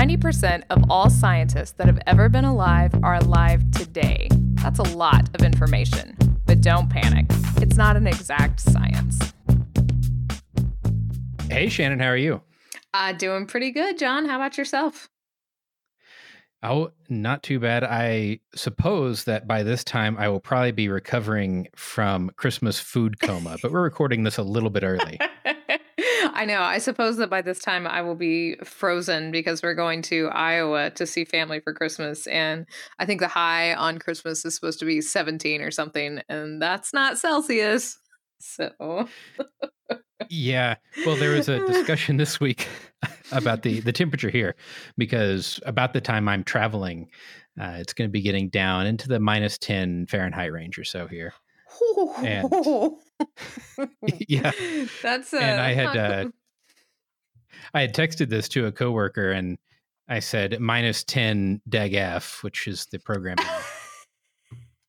90% of all scientists that have ever been alive are alive today. That's a lot of information, but don't panic. It's not an exact science. Hey, Shannon, how are you? Doing pretty good, John. How about yourself? Oh, not too bad. I suppose that by this time I will probably be recovering from Christmas food coma, but we're recording this a little bit early. I know. I suppose that by this time I will be frozen because we're going to Iowa to see family for Christmas. And I think the high on Christmas is supposed to be 17 or something, and that's not Celsius. So... Yeah. Well, there was a discussion this week about the temperature here, because about the time I'm traveling, it's going to be getting down into the minus 10 Fahrenheit range or so here. And, yeah. That's and I had texted this to a coworker and I said minus 10 DEGF, which is the programming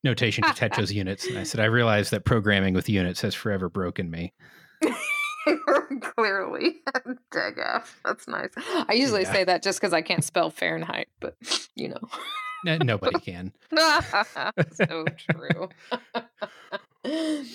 notation to touch those units. And I said, I realized that programming with units has forever broken me. Clearly. DEGF. That's nice. I usually say that just because I can't spell Fahrenheit, but you know. Nobody can. So true.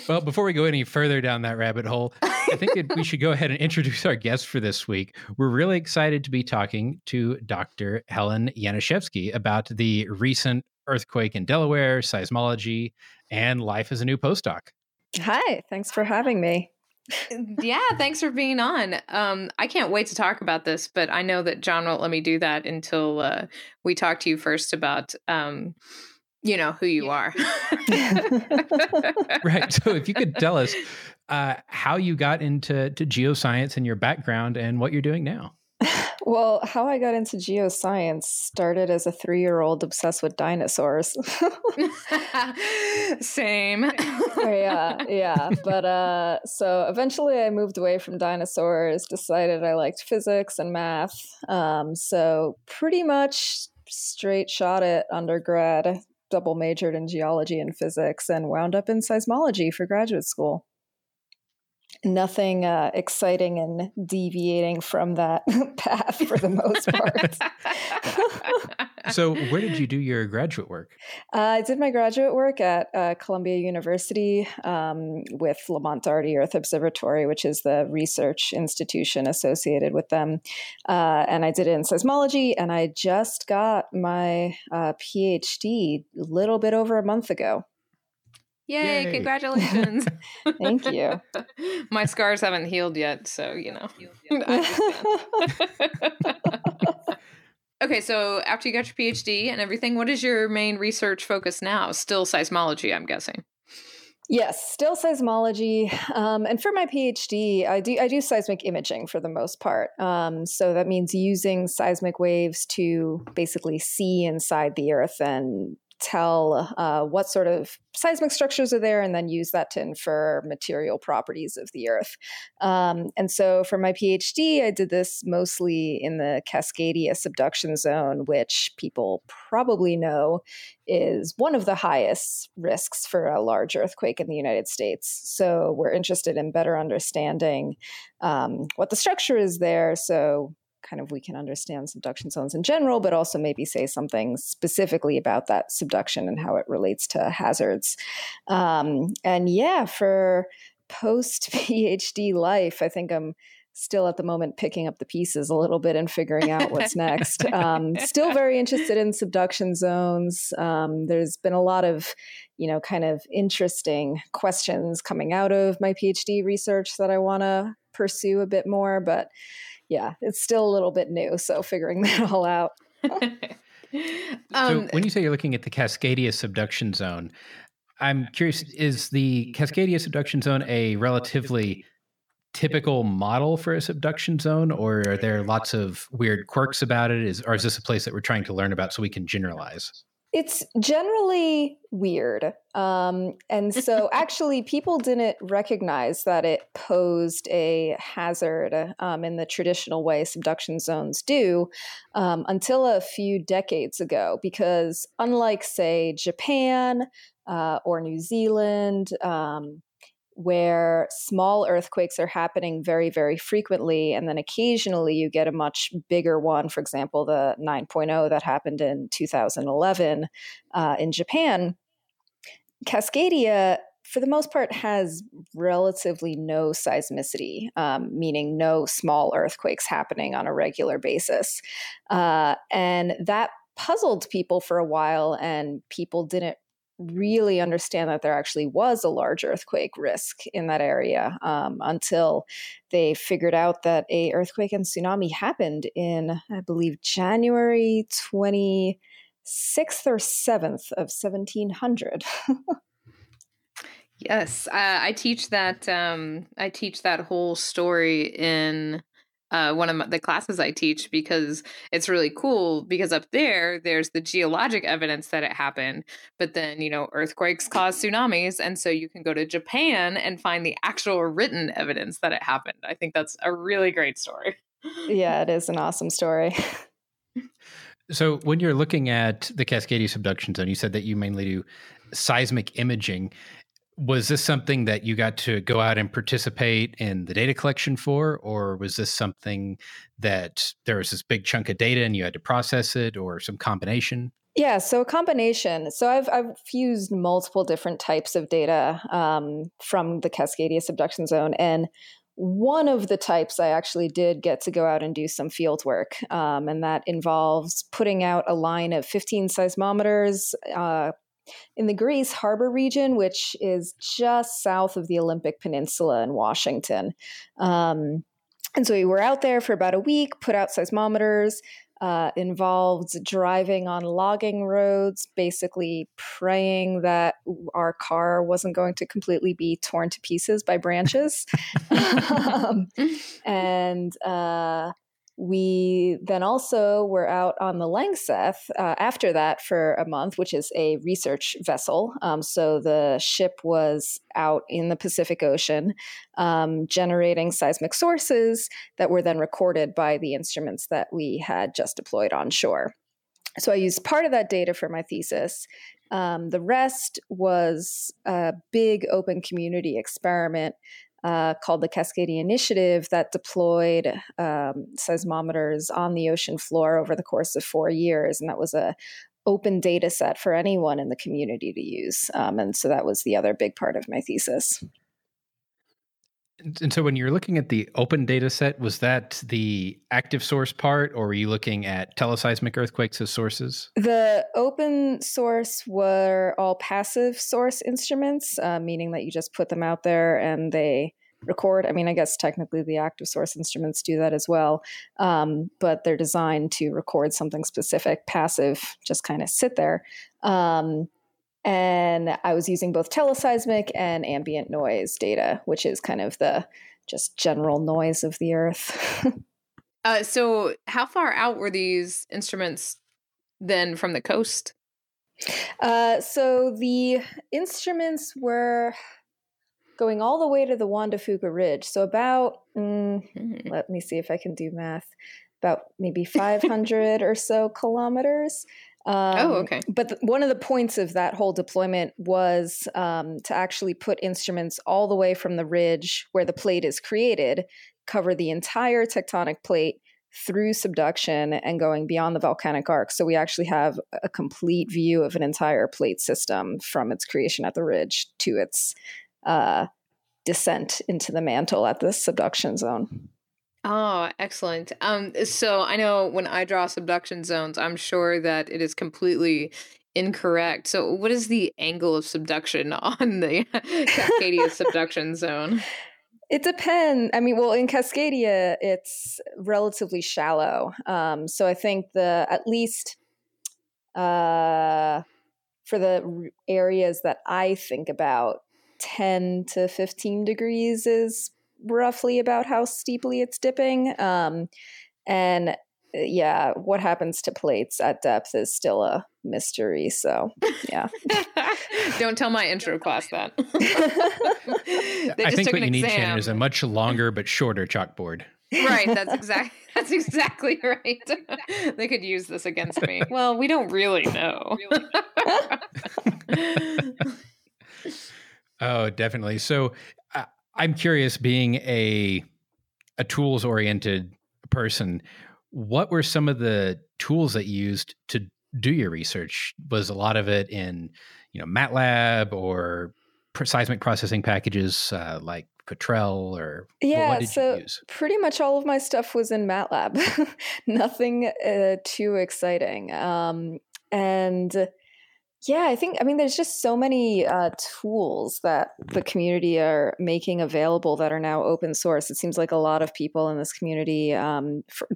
Well, before we go any further down that rabbit hole, I think that we should go ahead and introduce our guest for this week. We're really excited to be talking to Dr. Helen Yanishevsky about the recent earthquake in Delaware, seismology, and life as a new postdoc. Hi, thanks for having me. Yeah, thanks for being on. I can't wait to talk about this, but I know that John won't let me do that until we talk to you first about, who you are. Right. So if you could tell us how you got into geoscience and your background and what you're doing now. Well, how I got into geoscience started as a 3-year-old obsessed with dinosaurs. Same. Yeah. But so eventually I moved away from dinosaurs, decided I liked physics and math. So pretty much straight shot at undergrad, double majored in geology and physics, and wound up in seismology for graduate school. Nothing exciting and deviating from that path for the most part. So where did you do your graduate work? I did my graduate work at Columbia University with Lamont-Doherty Earth Observatory, which is the research institution associated with them. And I did it in seismology, and I just got my PhD a little bit over a month ago. Yay, congratulations. Thank you. My scars haven't healed yet, so, you know. Okay, so after you got your PhD and everything, what is your main research focus now? Still seismology, I'm guessing. Yes, still seismology. And for my PhD, I do seismic imaging for the most part. So that means using seismic waves to basically see inside the Earth and tell what sort of seismic structures are there, and then use that to infer material properties of the Earth. And so for my PhD, I did this mostly in the Cascadia subduction zone, which people probably know is one of the highest risks for a large earthquake in the United States. So we're interested in better understanding what the structure is there. So kind of we can understand subduction zones in general, but also maybe say something specifically about that subduction and how it relates to hazards. And yeah, for post-PhD life, I think I'm still at the moment picking up the pieces a little bit and figuring out what's next. Still very interested in subduction zones. There's been a lot of, kind of interesting questions coming out of my PhD research that I want to pursue a bit more, but yeah, it's still a little bit new, so figuring that all out. So when you say you're looking at the Cascadia subduction zone, I'm curious, is the Cascadia subduction zone a relatively typical model for a subduction zone, or are there lots of weird quirks about it? Or is this a place that we're trying to learn about so we can generalize? It's generally weird. And so actually people didn't recognize that it posed a hazard in the traditional way subduction zones do until a few decades ago, because unlike, say, Japan or New Zealand, where small earthquakes are happening very, very frequently. And then occasionally you get a much bigger one, for example, the 9.0 that happened in 2011 in Japan. Cascadia, for the most part, has relatively no seismicity, meaning no small earthquakes happening on a regular basis. And that puzzled people for a while, and people didn't really understand that there actually was a large earthquake risk in that area until they figured out that a earthquake and tsunami happened in, I believe, January 26th or 7th of 1700. Yes, I teach that whole story in one of the classes I teach, because it's really cool because up there's the geologic evidence that it happened, but then, you know, earthquakes cause tsunamis. And so you can go to Japan and find the actual written evidence that it happened. I think that's a really great story. Yeah, it is an awesome story. So when you're looking at the Cascadia subduction zone, you said that you mainly do seismic imaging. Was this something that you got to go out and participate in the data collection for, or was this something that there was this big chunk of data and you had to process it, or some combination? Yeah, so a combination. So I've fused multiple different types of data from the Cascadia subduction zone, and one of the types I actually did get to go out and do some field work, and that involves putting out a line of 15 seismometers in the Grays Harbor region, which is just south of the Olympic Peninsula in Washington. And so we were out there for about a week, put out seismometers, involved driving on logging roads, basically praying that our car wasn't going to completely be torn to pieces by branches. We then also were out on the Langseth after that for a month, which is a research vessel. So the ship was out in the Pacific Ocean generating seismic sources that were then recorded by the instruments that we had just deployed on shore. So I used part of that data for my thesis. The rest was a big open community experiment called the Cascadia Initiative that deployed seismometers on the ocean floor over the course of 4 years. And that was an open data set for anyone in the community to use. And so that was the other big part of my thesis. And so when you're looking at the open data set, was that the active source part, or were you looking at teleseismic earthquakes as sources? The open source were all passive source instruments, meaning that you just put them out there and they record. I mean, I guess technically the active source instruments do that as well, but they're designed to record something specific. Passive just kind of sit there. And I was using both teleseismic and ambient noise data, which is kind of the just general noise of the earth. So how far out were these instruments then from the coast? So the instruments were going all the way to the Juan de Fuca Ridge. So about, let me see if I can do math, about maybe 500 or so kilometers. Okay. But one of the points of that whole deployment was to actually put instruments all the way from the ridge where the plate is created, cover the entire tectonic plate through subduction and going beyond the volcanic arc. So we actually have a complete view of an entire plate system from its creation at the ridge to its descent into the mantle at the subduction zone. Oh, excellent. So I know when I draw subduction zones, I'm sure that it is completely incorrect. So what is the angle of subduction on the Cascadia subduction zone? It depends. I mean, well, in Cascadia, it's relatively shallow. So I think for the areas that I think about, 10 to 15 degrees is roughly about how steeply it's dipping. And what happens to plates at depth is still a mystery. So yeah. Don't tell my intro class that. I think what you need, Shannon, is a much longer but shorter chalkboard. Right. That's exactly right. They could use this against me. Well, we don't really know. Oh, definitely. So I'm curious, being a tools-oriented person, what were some of the tools that you used to do your research? Was a lot of it in, you know, MATLAB or seismic processing packages like Petrel or what did you use? Pretty much all of my stuff was in MATLAB. Nothing too exciting. And yeah, I think, I mean, there's just so many tools that the community are making available that are now open source. It seems like a lot of people in this community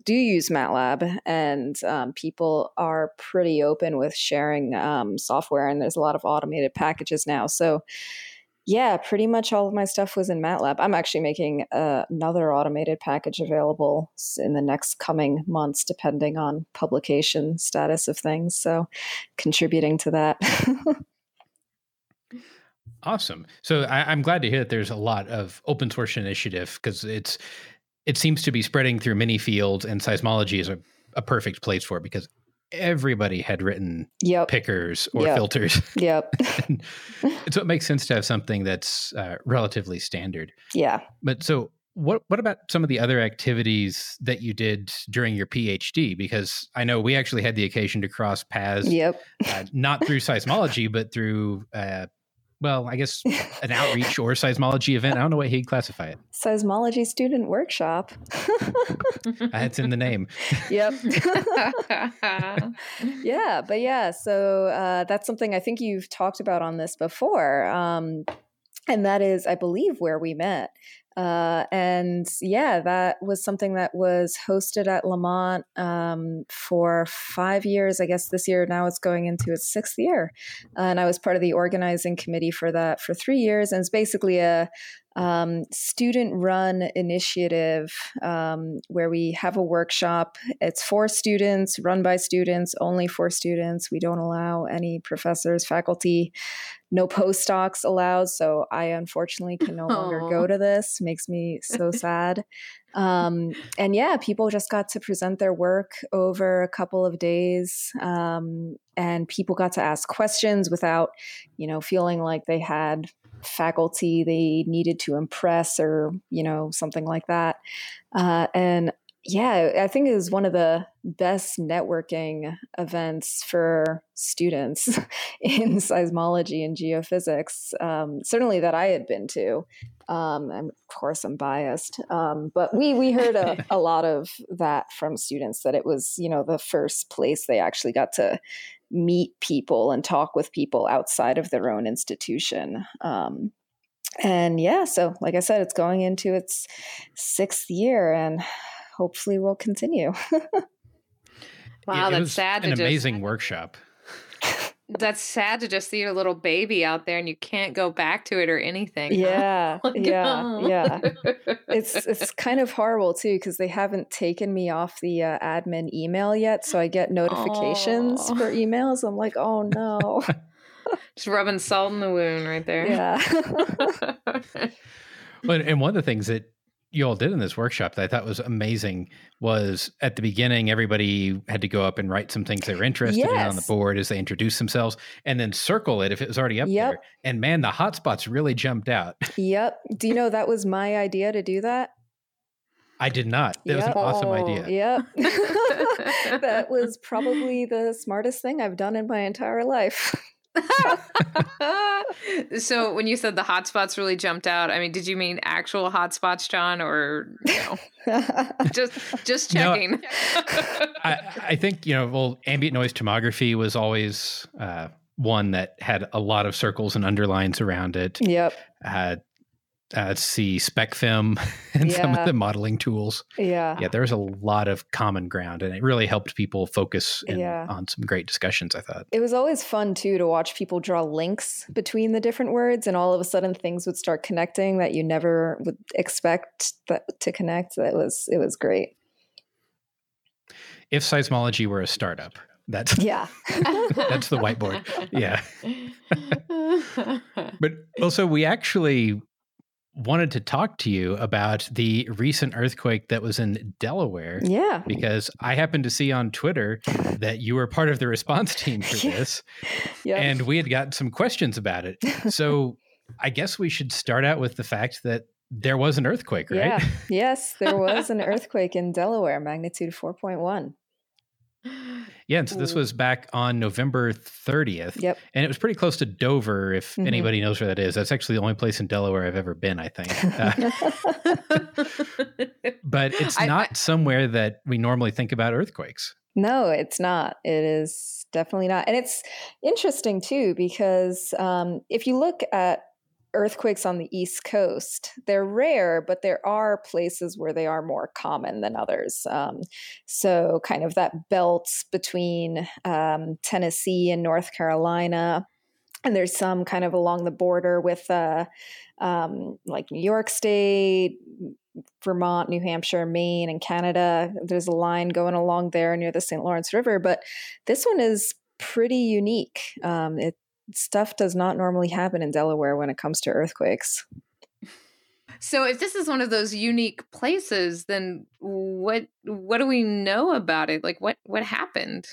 do use MATLAB, and people are pretty open with sharing software, and there's a lot of automated packages now. So yeah, pretty much all of my stuff was in MATLAB. I'm actually making another automated package available in the next coming months, depending on publication status of things. So contributing to that. Awesome. So I'm glad to hear that there's a lot of open source initiative, because it seems to be spreading through many fields, and seismology is a perfect place for it because everybody had written pickers or filters. So it makes sense to have something that's relatively standard. Yeah. But so what about some of the other activities that you did during your PhD? Because I know we actually had the occasion to cross paths, not through seismology, but through well, I guess an outreach or seismology event. I don't know what he'd classify it. Seismology student workshop. That's in the name. So that's something I think you've talked about on this before. And that is, I believe, where we met. And yeah, that was something that was hosted at Lamont for 5 years, I guess this year. Now it's going into its sixth year. And I was part of the organizing committee for that for 3 years. And it's basically a student-run initiative where we have a workshop. It's for students, run by students, only for students. We don't allow any professors, faculty, no postdocs allowed. So I unfortunately can no longer go to this. Makes me so sad. And yeah, people just got to present their work over a couple of days. And people got to ask questions without, you know, feeling like they had faculty they needed to impress or, you know, something like that. And yeah, I think it was one of the best networking events for students in seismology and geophysics, certainly that I had been to. And of course, I'm biased. But we heard a lot of that from students, that it was, you know, the first place they actually got to meet people and talk with people outside of their own institution. And yeah, so like I said, it's going into its sixth year, and hopefully we'll continue. Wow, that's sad. An amazing workshop. That's sad to just see your little baby out there and you can't go back to it or anything. Yeah, It's kind of horrible too, because they haven't taken me off the admin email yet. So I get notifications for emails. I'm like, oh no. Just rubbing salt in the wound right there. Yeah. But, and one of the things that you all did in this workshop that I thought was amazing was, at the beginning, everybody had to go up and write some things they were interested in on the board as they introduced themselves, and then circle it if it was already up there. And man, the hotspots really jumped out. Do you know that was my idea to do that? I did not. That was an awesome idea. That was probably the smartest thing I've done in my entire life. So when you said the hotspots really jumped out, I mean, did you mean actual hotspots, John, or just checking? No, I think, you know, well, ambient noise tomography was always one that had a lot of circles and underlines around it. Let's see, SpecFEM and some of the modeling tools. There's a lot of common ground, and it really helped people focus on some great discussions, I thought. It was always fun, too, to watch people draw links between the different words, and all of a sudden things would start connecting that you never would expect to connect. It was great. If seismology were a startup, that's that's the whiteboard. But also, we actually wanted to talk to you about the recent earthquake that was in Delaware. Yeah. Because I happened to see on Twitter that you were part of the response team for this. And we had gotten some questions about it. So I guess we should start out with the fact that There was an earthquake, right? Yeah. Yes, there was an earthquake in Delaware, magnitude 4.1. Yeah, and so this was back on November 30th. Yep. And it was pretty close to Dover, if anybody knows where that is. That's actually the only place in Delaware I've ever been, I think. But it's not somewhere that we normally think about earthquakes. No, it's not. It is definitely not. And it's interesting, too, because if you look at earthquakes on the East Coast, they're rare, but there are places where they are more common than others. So kind of that belt between Tennessee and North Carolina, and there's some kind of along the border with like New York State, Vermont, New Hampshire, Maine, and Canada. There's a line going along there near the St. Lawrence River, but this one is pretty unique. Stuff does not normally happen in Delaware when it comes to earthquakes. So if this is one of those unique places, then what do we know about it? Like what happened?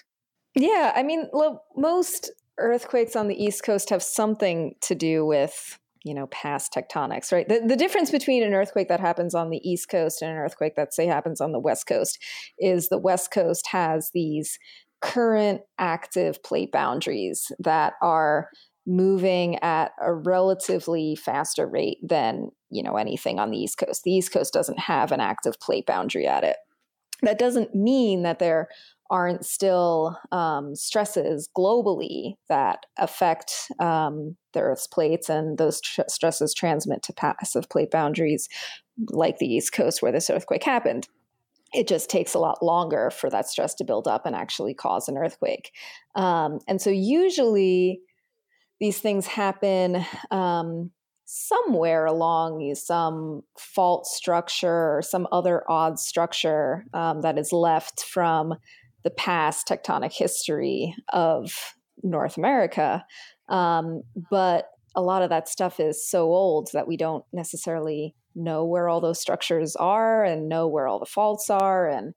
Yeah, I mean, most earthquakes on the East Coast have something to do with, you know, past tectonics, right? The difference between an earthquake that happens on the East Coast and an earthquake that, say, happens on the West Coast is the West Coast has these current active plate boundaries that are moving at a relatively faster rate than, you know, anything on the East Coast. The East Coast doesn't have an active plate boundary at it. That doesn't mean that there aren't still stresses globally that affect the Earth's plates, and those stresses transmit to passive plate boundaries like the East Coast where this earthquake happened. It just takes a lot longer for that stress to build up and actually cause an earthquake. And so usually these things happen somewhere along some fault structure or some other odd structure that is left from the past tectonic history of North America. But a lot of that stuff is so old that we don't necessarily know where all those structures are and know where all the faults are and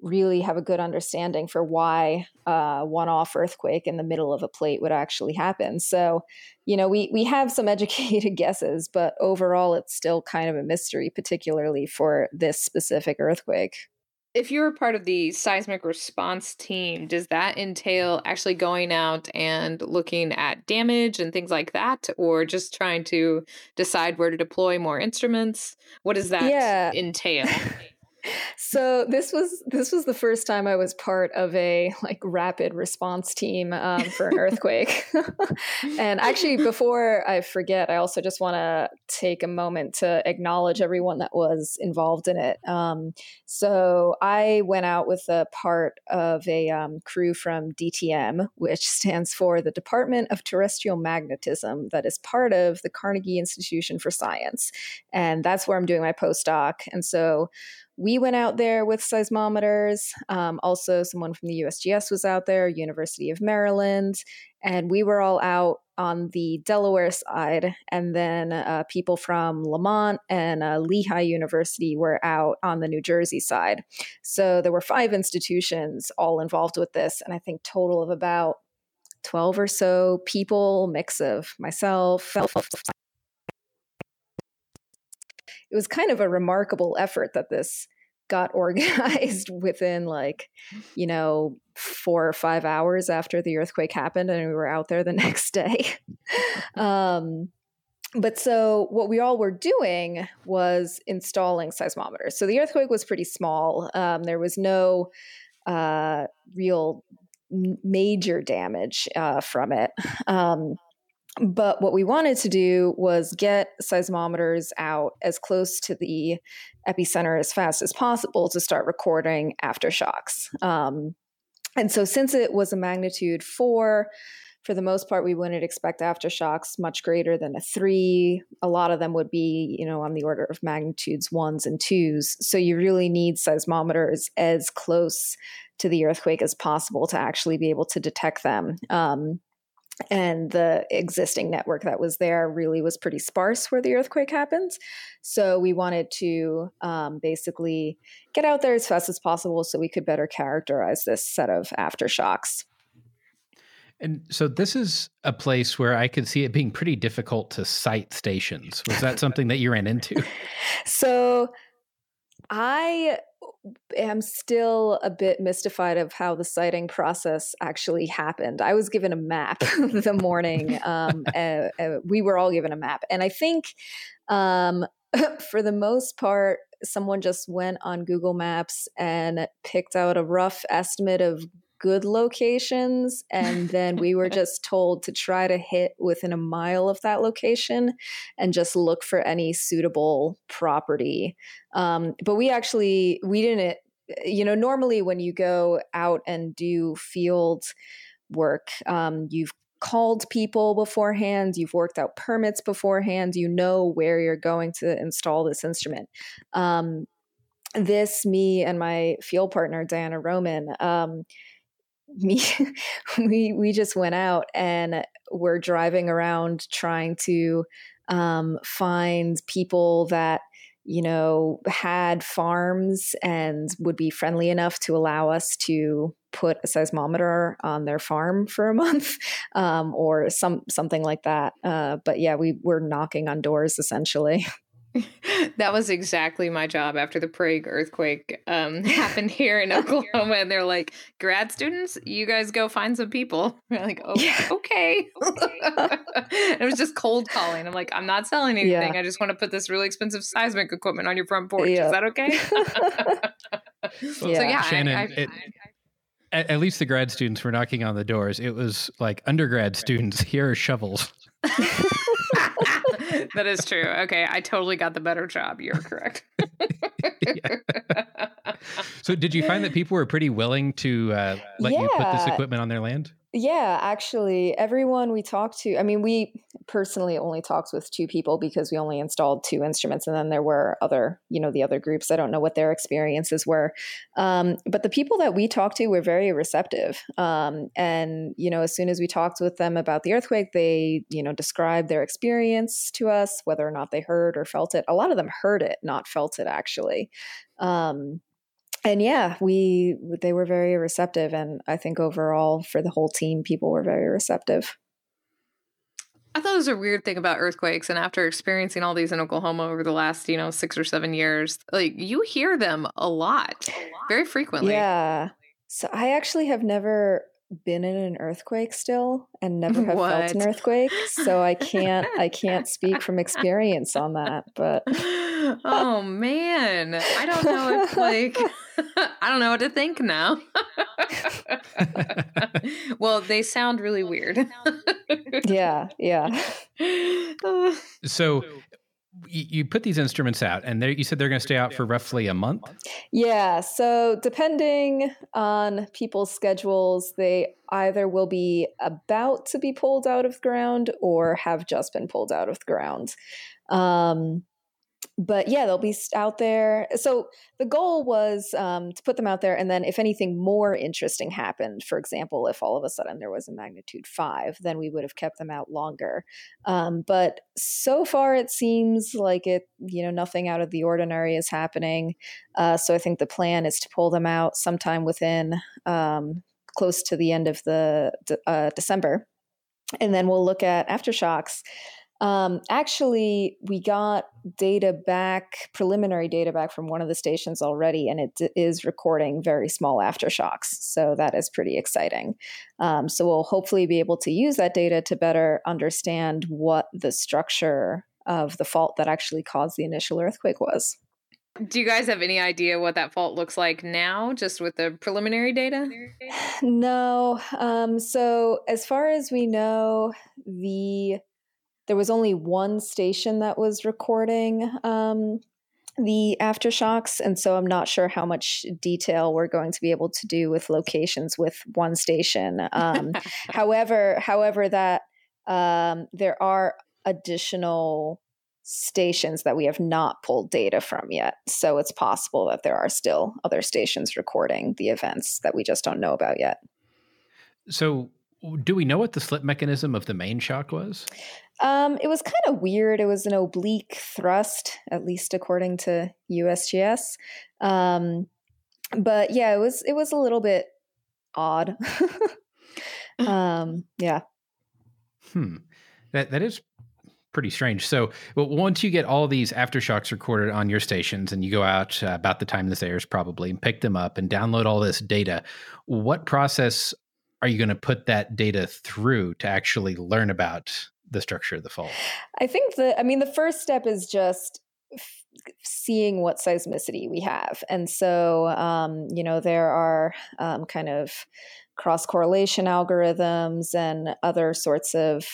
really have a good understanding for why a one-off earthquake in the middle of a plate would actually happen. So, you know, we have some educated guesses, but overall it's still kind of a mystery, particularly for this specific earthquake. If you're a part of the seismic response team, does that entail actually going out and looking at damage and things like that, or just trying to decide where to deploy more instruments? What does that entail? So this was the first time I was part of a rapid response team for an earthquake. And actually, before I forget, I also just want to take a moment to acknowledge everyone that was involved in it. So I went out with a part of a crew from DTM, which stands for the Department of Terrestrial Magnetism, that is part of the Carnegie Institution for Science. And that's where I'm doing my postdoc. And so we went out there with seismometers. Also, someone from the USGS was out there, University of Maryland, and we were all out on the Delaware side. And then people from Lamont and Lehigh University were out on the New Jersey side. So there were 5 institutions all involved with this, and I think total of about 12 or so people, mix of myself. It was kind of a remarkable effort that this got organized within 4 or 5 hours after the earthquake happened, and we were out there the next day. But so what we all were doing was installing seismometers. So the earthquake was pretty small. There was no real major damage from it. But what we wanted to do was get seismometers out as close to the epicenter as fast as possible to start recording aftershocks. And so since it was a magnitude 4, for the most part, we wouldn't expect aftershocks much greater than a 3. A lot of them would be, on the order of magnitudes 1s and 2s. So you really need seismometers as close to the earthquake as possible to actually be able to detect them. And the existing network that was there really was pretty sparse where the earthquake happened. So we wanted to basically get out there as fast as possible so we could better characterize this set of aftershocks. And so this is a place where I could see it being pretty difficult to site stations. Was that something that you ran into? So I am still a bit mystified of how the siting process actually happened. I was given a map the morning. We were all given a map. And I think for the most part, someone just went on Google Maps and picked out a rough estimate of good locations. And then we were just told to try to hit within a mile of that location and just look for any suitable property. But we didn't, normally when you go out and do field work, you've called people beforehand, you've worked out permits beforehand, you know where you're going to install this instrument. This, me and my field partner, Diana Roman, we just went out and we're driving around trying to find people that had farms and would be friendly enough to allow us to put a seismometer on their farm for a month, or something like that. But yeah, we were knocking on doors essentially. That was exactly my job after the Prague earthquake happened here in Oklahoma. And they're like, grad students, you guys go find some people. We're like, oh, yeah. Okay. It was just cold calling. I'm like, I'm not selling anything. Yeah. I just want to put this really expensive seismic equipment on your front porch. Yeah. Is that okay? So yeah, Shannon, at least the grad students were knocking on the doors. It was like undergrad students, here are shovels. That is true. Okay. I totally got the better job. You're correct. Yeah. So did you find that people were pretty willing to let you put this equipment on their land? Yeah, actually, everyone we talked to, we personally only talked with two people because we only installed two instruments. And then there were other, the other groups. I don't know what their experiences were. But the people that we talked to were very receptive. And, as soon as we talked with them about the earthquake, they, described their experience to us, whether or not they heard or felt it. A lot of them heard it, not felt it, actually. And yeah, they were very receptive. And I think overall for the whole team, people were very receptive. I thought it was a weird thing about earthquakes. And after experiencing all these in Oklahoma over the last, 6 or 7 years, like you hear them a lot. Very frequently. Yeah. So I actually have never been in an earthquake still and never have felt an earthquake. So I can't speak from experience on that, but. Oh man. I don't know if I don't know what to think now. Well, they sound really weird. Yeah. So you put these instruments out and you said they're going to stay out for roughly a month? Yeah. So depending on people's schedules, they either will be about to be pulled out of the ground or have just been pulled out of the ground. But yeah, they'll be out there. So the goal was to put them out there. And then if anything more interesting happened, for example, if all of a sudden there was a magnitude 5, then we would have kept them out longer. But so far it seems like it, nothing out of the ordinary is happening. So I think the plan is to pull them out sometime within close to the end of the December. And then we'll look at aftershocks. Actually, we got preliminary data back from one of the stations already, and it is recording very small aftershocks. So that is pretty exciting. So we'll hopefully be able to use that data to better understand what the structure of the fault that actually caused the initial earthquake was. Do you guys have any idea what that fault looks like now, just with the preliminary data? No. So as far as we know, there was only one station that was recording the aftershocks. And so I'm not sure how much detail we're going to be able to do with locations with one station. However, that there are additional stations that we have not pulled data from yet. So it's possible that there are still other stations recording the events that we just don't know about yet. So do we know what the slip mechanism of the main shock was? It was kind of weird. It was an oblique thrust, at least according to USGS. But yeah, it was a little bit odd. Yeah. That is pretty strange. So once you get all these aftershocks recorded on your stations and you go out about the time this airs probably and pick them up and download all this data, what process are you going to put that data through to actually learn about the structure of the fault? I think the first step is just seeing what seismicity we have. And so, there are kind of cross-correlation algorithms and other sorts of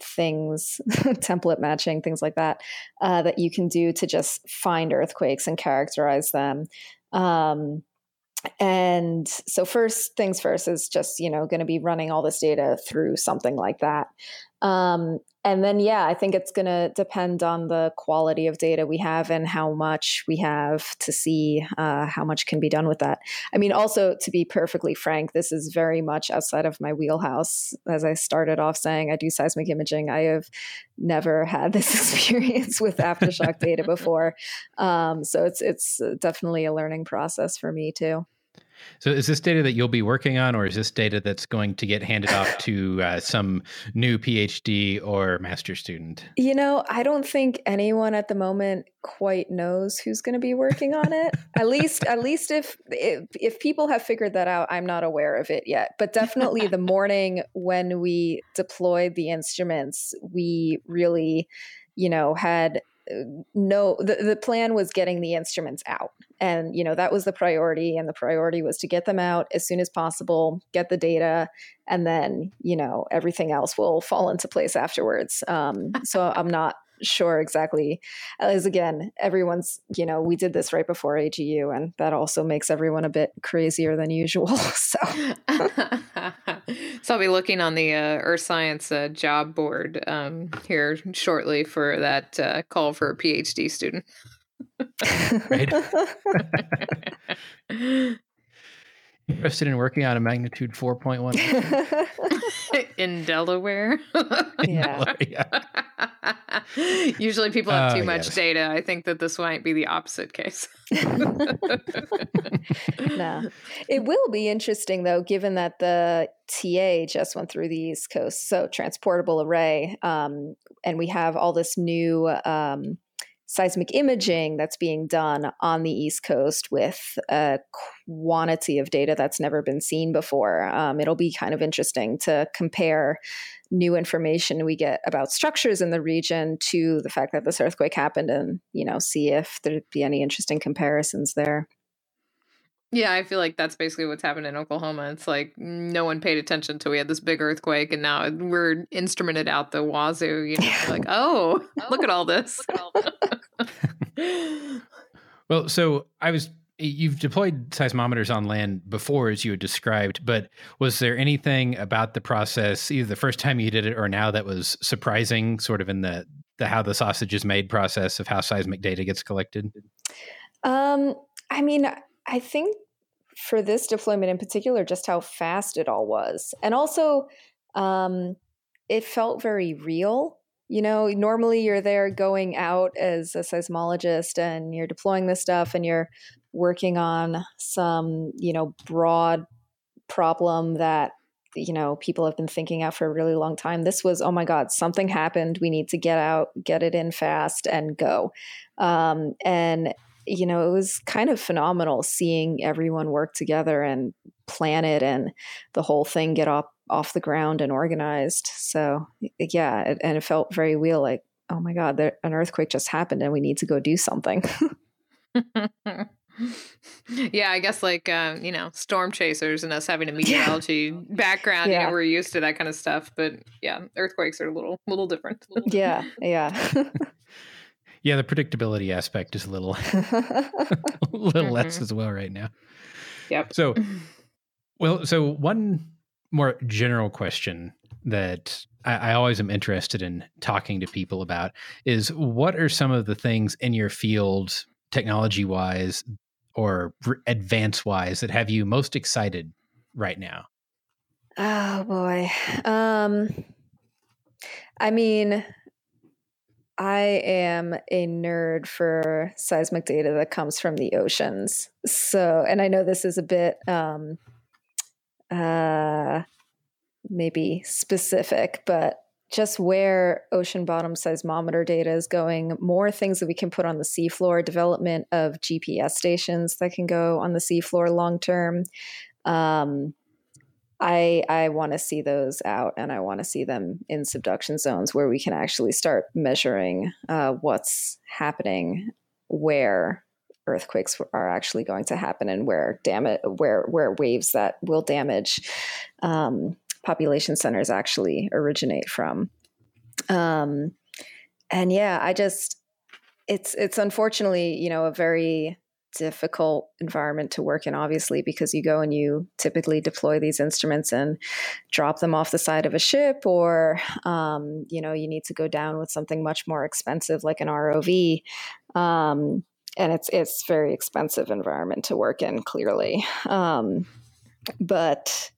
things, template matching, things like that, that you can do to just find earthquakes and characterize them. And so first things first is just, going to be running all this data through something like that. And then, I think it's going to depend on the quality of data we have and how much we have to see how much can be done with that. I mean, also, to be perfectly frank, this is very much outside of my wheelhouse. As I started off saying, I do seismic imaging. I have never had this experience with aftershock data before. So it's definitely a learning process for me, too. So is this data that you'll be working on, or is this data that's going to get handed off to some new PhD or master's student? I don't think anyone at the moment quite knows who's going to be working on it. At least if people have figured that out, I'm not aware of it yet. But definitely the morning when we deployed the instruments, we really, had... the plan was getting the instruments out. And, that was the priority. And the priority was to get them out as soon as possible, get the data, and then, everything else will fall into place afterwards. So I'm not sure exactly. As again, everyone's, we did this right before AGU, and that also makes everyone a bit crazier than usual. So, I'll be looking on the Earth Science job board here shortly for that call for a PhD student. Right. Interested in working on a magnitude 4.1 in Delaware? Yeah. Usually people have too much data. I think that this might be the opposite case. No. It will be interesting, though, given that the TA just went through the East Coast, so transportable array, and we have all this new seismic imaging that's being done on the East Coast with a quantity of data that's never been seen before. It'll be kind of interesting to compare new information we get about structures in the region to the fact that this earthquake happened and, see if there'd be any interesting comparisons there. Yeah, I feel like that's basically what's happened in Oklahoma. It's like no one paid attention till we had this big earthquake, and now we're instrumented out the wazoo. Like, oh, look at all this. Well, so you've deployed seismometers on land before, as you had described, but was there anything about the process, either the first time you did it or now, that was surprising, sort of in the how the sausage is made process of how seismic data gets collected? I think for this deployment in particular, just how fast it all was. And also, it felt very real. Normally you're there going out as a seismologist and you're deploying this stuff and you're working on some, broad problem that, people have been thinking out for a really long time. This was, oh my God, something happened. We need to get out, get it in fast and go. It was kind of phenomenal seeing everyone work together and plan it and the whole thing get off the ground and organized. So, and it felt very real, like, oh my God, an earthquake just happened and we need to go do something. Yeah, I guess like, storm chasers and us having a meteorology background, we're used to that kind of stuff. But earthquakes are a little different. Yeah. Yeah, the predictability aspect is a little less as well right now. Yep. So one more general question that I always am interested in talking to people about is, what are some of the things in your field, technology-wise or advance-wise, that have you most excited right now? Oh, boy. I am a nerd for seismic data that comes from the oceans. So, and I know this is a bit maybe specific, but just where ocean bottom seismometer data is going, more things that we can put on the seafloor, development of GPS stations that can go on the seafloor long term. I want to see those out, and I want to see them in subduction zones where we can actually start measuring what's happening, where earthquakes are actually going to happen, and where waves that will damage population centers actually originate from. And yeah, I just, it's unfortunately, you know, a very difficult environment to work in, obviously, because you go and you typically deploy these instruments and drop them off the side of a ship, or, you know, you need to go down with something much more expensive like an ROV. And it's very expensive environment to work in, clearly. But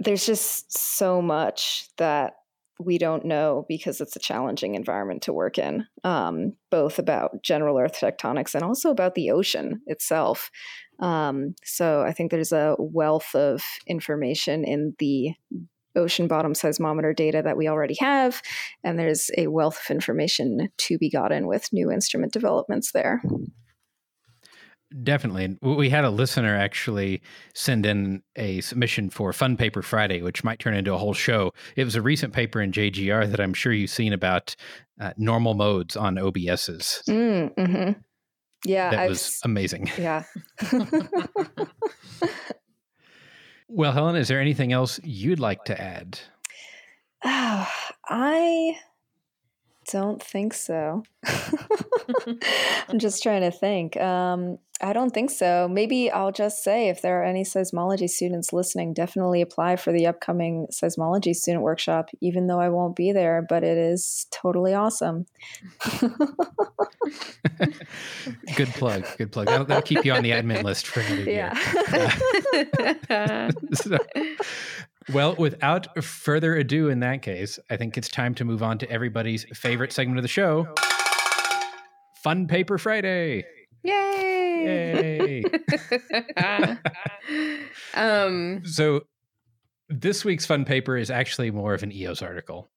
there's just so much that we don't know because it's a challenging environment to work in, both about general earth tectonics and also about the ocean itself. So I think there's a wealth of information in the ocean bottom seismometer data that we already have, and there's a wealth of information to be gotten with new instrument developments there. Definitely. We had a listener actually send in a submission for Fun Paper Friday, which might turn into a whole show. It was a recent paper in JGR that I'm sure you've seen about normal modes on OBSs. Mm-hmm. Yeah. That was amazing. Yeah. Well, Helen, is there anything else you'd like to add? Oh, I don't think so. I'm just trying to think. I don't think so. Maybe I'll just say, if there are any seismology students listening, definitely apply for the upcoming seismology student workshop, even though I won't be there, but it is totally awesome. Good plug. Good plug. That'll keep you on the admin list for another year. Yeah. Well, without further ado, in that case, I think it's time to move on to everybody's favorite segment of the show, Fun Paper Friday. Yay! Yay! So this week's Fun Paper is actually more of an EOS article.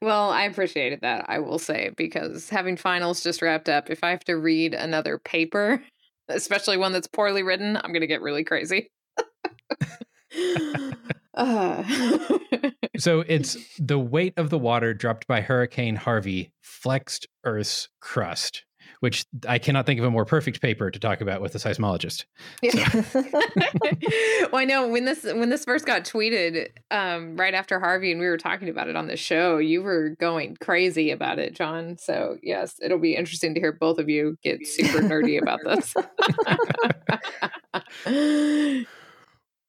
Well, I appreciated that, I will say, because having finals just wrapped up, if I have to read another paper, especially one that's poorly written, I'm going to get really crazy. So it's the weight of the water dropped by Hurricane Harvey flexed Earth's crust, which I cannot think of a more perfect paper to talk about with a seismologist. Yeah. So. Well, I know when this first got tweeted right after Harvey, and we were talking about it on the show, you were going crazy about it, John. So yes, it'll be interesting to hear both of you get super nerdy about this.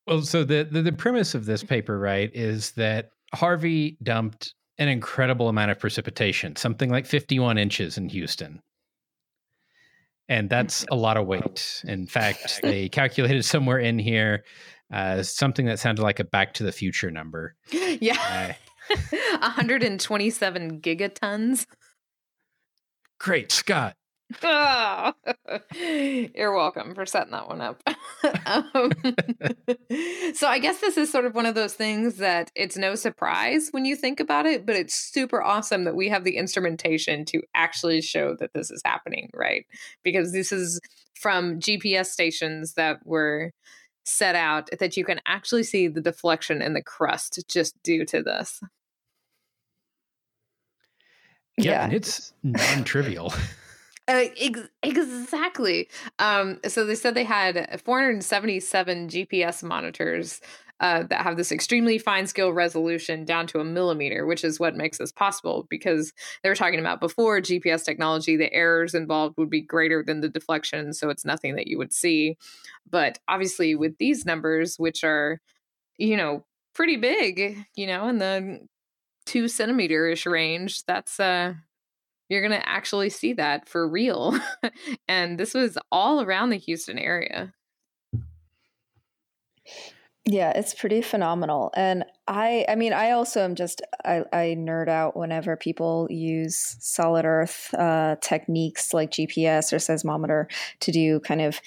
Well, so the premise of this paper, right, is that Harvey dumped an incredible amount of precipitation, something like 51 inches in Houston. And that's a lot of weight. In fact, they calculated somewhere in here something that sounded like a Back to the Future number. Yeah. 127 gigatons. Great, Scott. Oh, you're welcome for setting that one up. So I guess this is sort of one of those things that it's no surprise when you think about it, but it's super awesome that we have the instrumentation to actually show that this is happening, right? Because this is from GPS stations that were set out, that you can actually see the deflection in the crust just due to this. Yeah. And it's non-trivial. Exactly. So they said they had 477 GPS monitors that have this extremely fine scale resolution down to a millimeter, which is what makes this possible, because they were talking about before GPS technology, the errors involved would be greater than the deflection. So it's nothing that you would see. But obviously with these numbers, which are, you know, pretty big, you know, in the 2 centimeter-ish range, that's you're going to actually see that for real. And this was all around the Houston area. Yeah, it's pretty phenomenal. And I mean, I also am just, I nerd out whenever people use solid earth techniques like GPS or seismometer to do kind of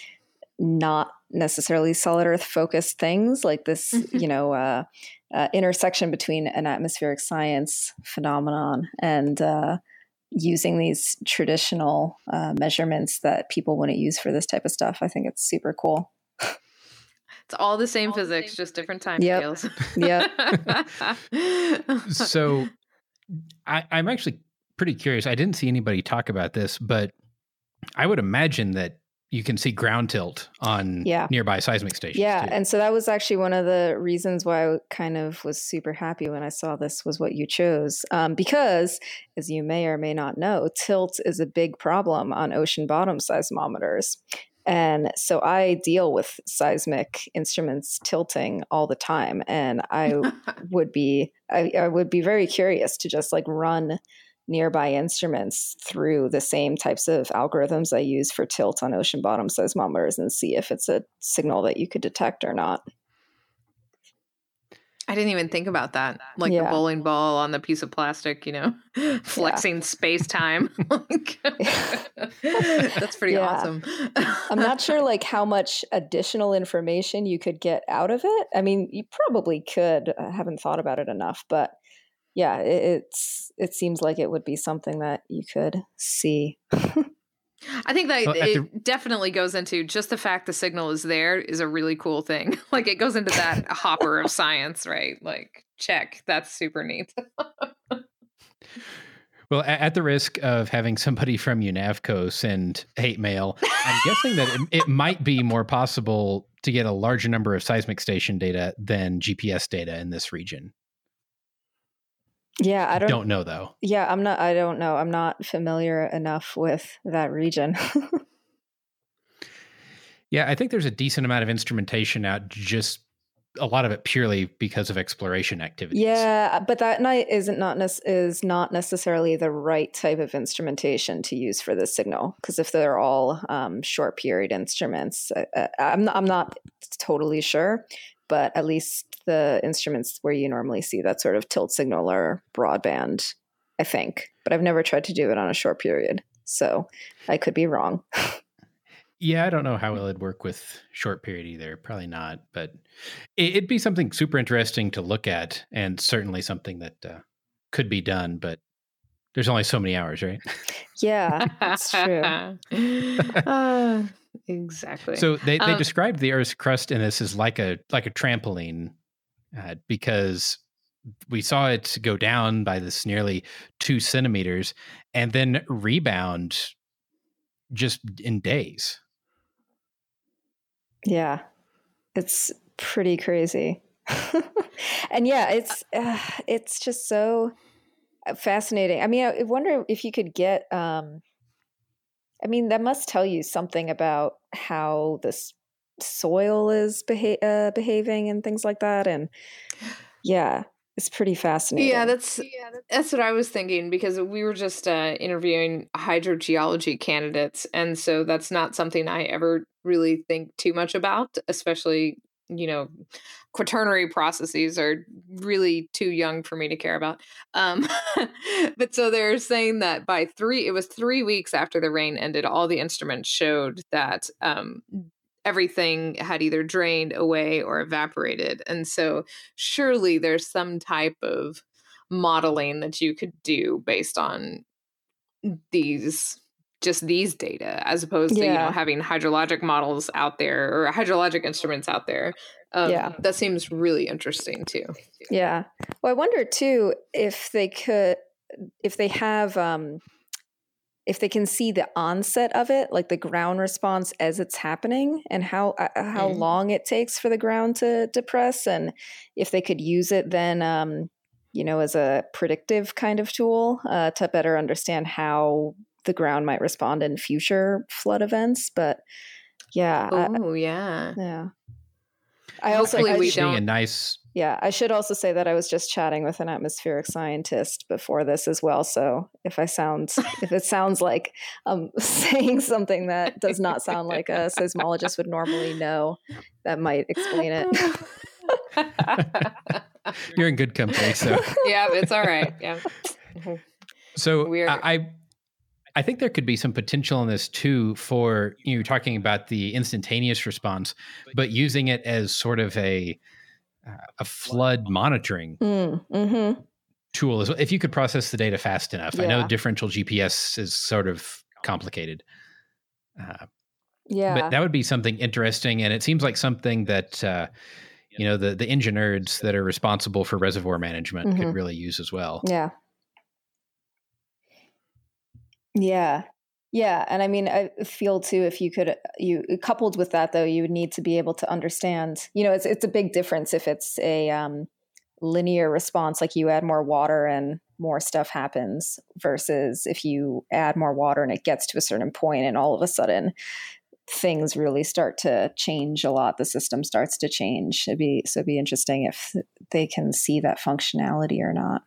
not necessarily solid Earth focused things like this, intersection between an atmospheric science phenomenon and using these traditional measurements that people wouldn't use for this type of stuff. I think it's super cool. It's all the same physics, just different time scales. Yep. So I'm actually pretty curious. I didn't see anybody talk about this, but I would imagine that you can see ground tilt on nearby seismic stations. Yeah. Too. And so that was actually one of the reasons why I kind of was super happy when I saw this was what you chose. Because as you may or may not know, tilt is a big problem on ocean bottom seismometers. And so I deal with seismic instruments tilting all the time. And I would be very curious to just like run nearby instruments through the same types of algorithms I use for tilt on ocean bottom seismometers and see if it's a signal that you could detect or not. I didn't even think about that. Like the bowling ball on the piece of plastic, you know, flexing space-time. That's pretty awesome. I'm not sure like how much additional information you could get out of it. I mean, you probably could. I haven't thought about it enough, but yeah, it seems like it would be something that you could see. I think that it definitely goes into just the fact the signal is there is a really cool thing. Like it goes into that hopper of science, right? Like check, that's super neat. Well, at the risk of having somebody from UNAVCO send hate mail, I'm guessing that it might be more possible to get a larger number of seismic station data than GPS data in this region. Yeah, I don't know though. Yeah, I don't know. I'm not familiar enough with that region. Yeah, I think there's a decent amount of instrumentation out, just a lot of it purely because of exploration activities. Yeah, but that is not necessarily the right type of instrumentation to use for this signal, because if they're all short period instruments, I'm not totally sure, but at least the instruments where you normally see that sort of tilt signal are broadband, I think, but I've never tried to do it on a short period, so I could be wrong. Yeah, I don't know how well it'd work with short period either. Probably not, but it'd be something super interesting to look at, and certainly something that could be done, but there's only so many hours, right? Yeah, that's true. Exactly. So they described the Earth's crust in this as like a trampoline, because we saw it go down by this nearly 2 centimeters and then rebound just in days. Yeah, it's pretty crazy. And yeah, it's just so fascinating. I mean, I wonder if you could get, that must tell you something about how this soil is behaving and things like that. And yeah, it's pretty fascinating. Yeah, that's what I was thinking, because we were just interviewing hydrogeology candidates. And so that's not something I ever really think too much about, especially, you know, quaternary processes are really too young for me to care about. But so they're saying that by 3 weeks after the rain ended, all the instruments showed that everything had either drained away or evaporated. And so surely there's some type of modeling that you could do based on these data, as opposed to, you know, having hydrologic models out there or hydrologic instruments out there. That seems really interesting too. Yeah. Well, I wonder too, if they can see the onset of it, like the ground response as it's happening, and how long it takes for the ground to depress. And if they could use it then, you know, as a predictive kind of tool, to better understand how the ground might respond in future flood events. But yeah. Oh, yeah. Yeah. I should also say that I was just chatting with an atmospheric scientist before this as well. So if it sounds like I'm saying something that does not sound like a seismologist would normally know, that might explain it. You're in good company. So yeah, it's all right. Yeah. So weird. I I think there could be some potential in this too for, you know, talking about the instantaneous response, but using it as sort of a flood monitoring tool. If you could process the data fast enough. Yeah. I know differential GPS is sort of complicated. But that would be something interesting. And it seems like something that, you know, the engineers that are responsible for reservoir management could really use as well. Yeah. And I mean, I feel too, if you could, coupled with that though, you would need to be able to understand, you know, it's a big difference if it's a linear response, like you add more water and more stuff happens, versus if you add more water and it gets to a certain point and all of a sudden things really start to change a lot. The system starts to change. It'd be interesting if they can see that functionality or not.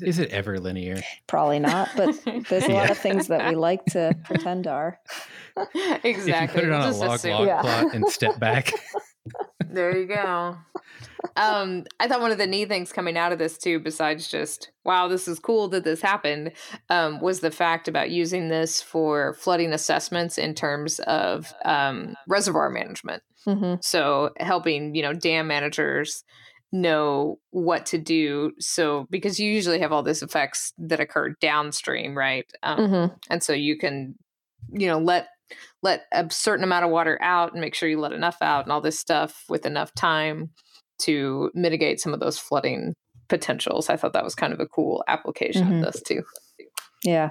Is it ever linear? Probably not, but there's a lot of things that we like to pretend are. Exactly. If you put it on just a log plot and step back. There you go. I thought one of the neat things coming out of this too, besides just, wow, this is cool that this happened, was the fact about using this for flooding assessments in terms of reservoir management. So helping, you know, dam managers know what to do. So because you usually have all these effects that occur downstream, right? And so you can, you know, let a certain amount of water out and make sure you let enough out and all this stuff with enough time to mitigate some of those flooding potentials. I thought that was kind of a cool application of this too. Yeah.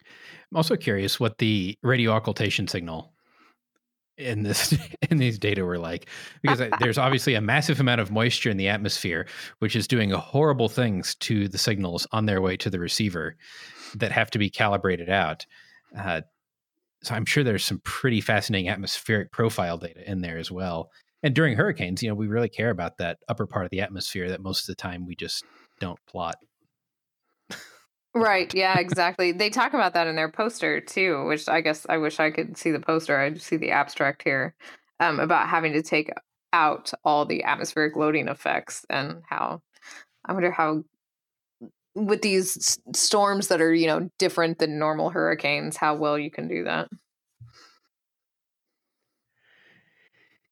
I'm also curious what the radio occultation signal in these data were like, because there's obviously a massive amount of moisture in the atmosphere, which is doing horrible things to the signals on their way to the receiver that have to be calibrated out. So I'm sure there's some pretty fascinating atmospheric profile data in there as well. And during hurricanes, you know, we really care about that upper part of the atmosphere that most of the time we just don't plot. Right. Yeah, exactly. They talk about that in their poster too, which I guess I wish I could see the poster. I see the abstract here about having to take out all the atmospheric loading effects, and how I wonder how with these storms that are, you know, different than normal hurricanes, how well you can do that.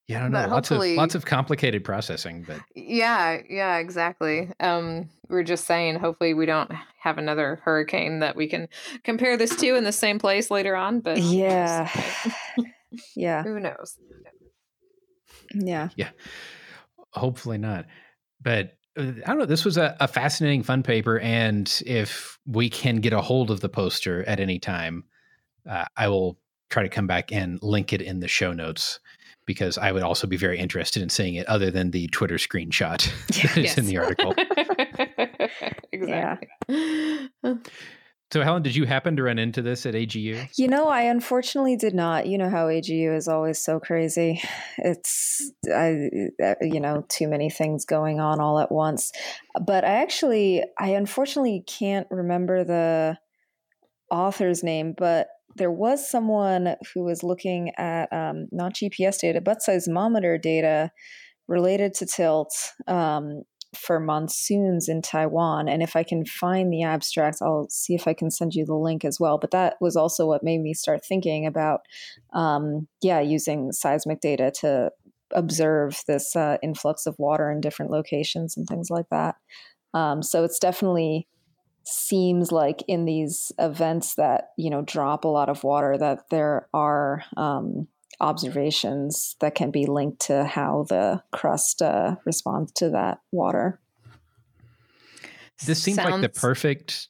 Yeah, I don't know. Lots of complicated processing, but yeah, exactly. We're just saying, hopefully, we don't have another hurricane that we can compare this to in the same place later on. But yeah, who knows? Yeah. Hopefully not. But I don't know. This was a fascinating, fun paper, and if we can get a hold of the poster at any time, I will try to come back and link it in the show notes, because I would also be very interested in seeing it other than the Twitter screenshot that is in the article. Exactly. Yeah. So Helen, did you happen to run into this at AGU? You know, I unfortunately did not. You know how AGU is always so crazy. It's, you know, too many things going on all at once. But I unfortunately can't remember the author's name, but there was someone who was looking at not GPS data, but seismometer data related to tilt for monsoons in Taiwan. And if I can find the abstract, I'll see if I can send you the link as well. But that was also what made me start thinking about, using seismic data to observe this influx of water in different locations and things like that. So it's definitely seems like in these events that, you know, drop a lot of water, that there are observations that can be linked to how the crust responds to that water. This seems like the perfect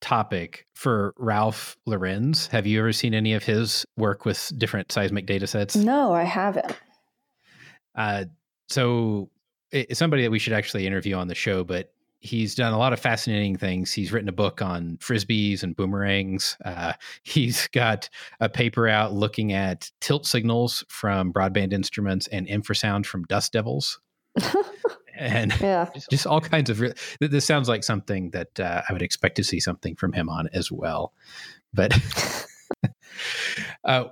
topic for Ralph Lorenz. Have you ever seen any of his work with different seismic data sets? No, I haven't. So it's somebody that we should actually interview on the show, but he's done a lot of fascinating things. He's written a book on frisbees and boomerangs. He's got a paper out looking at tilt signals from broadband instruments and infrasound from dust devils. And just all kinds of... This sounds like something that I would expect to see something from him on as well. But...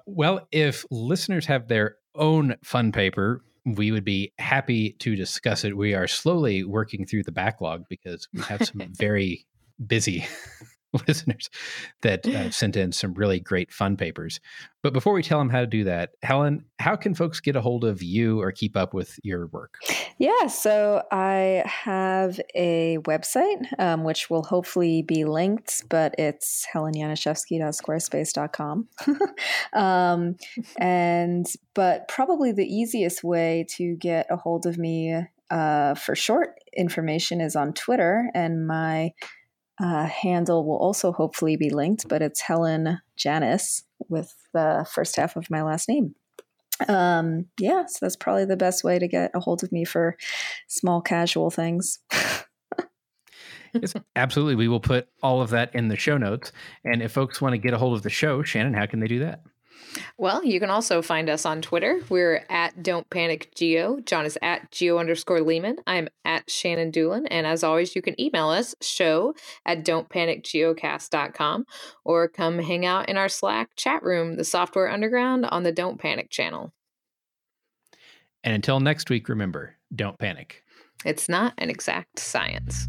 well, if listeners have their own fun paper... we would be happy to discuss it. We are slowly working through the backlog because we have some very busy listeners that sent in some really great fun papers. But before we tell them how to do that, Helen, how can folks get a hold of you or keep up with your work? Yeah, so I have a website, which will hopefully be linked, but it's helenyanishevsky.squarespace.com. But probably the easiest way to get a hold of me for short information is on Twitter, and my handle will also hopefully be linked, but it's Helen Janice with the first half of my last name. Yeah, so that's probably the best way to get a hold of me for small casual things. Yes, absolutely. We will put all of that in the show notes. And if folks want to get a hold of the show, Shannon, how can they do that? Well, you can also find us on Twitter. We're at Don't Panic Geo. John is at Geo_Lehman. I'm at Shannon Doolin. And as always, you can email us show@don'tpanicgeocast.com or come hang out in our Slack chat room, the Software Underground, on the Don't Panic channel. And until next week, remember, don't panic. It's not an exact science.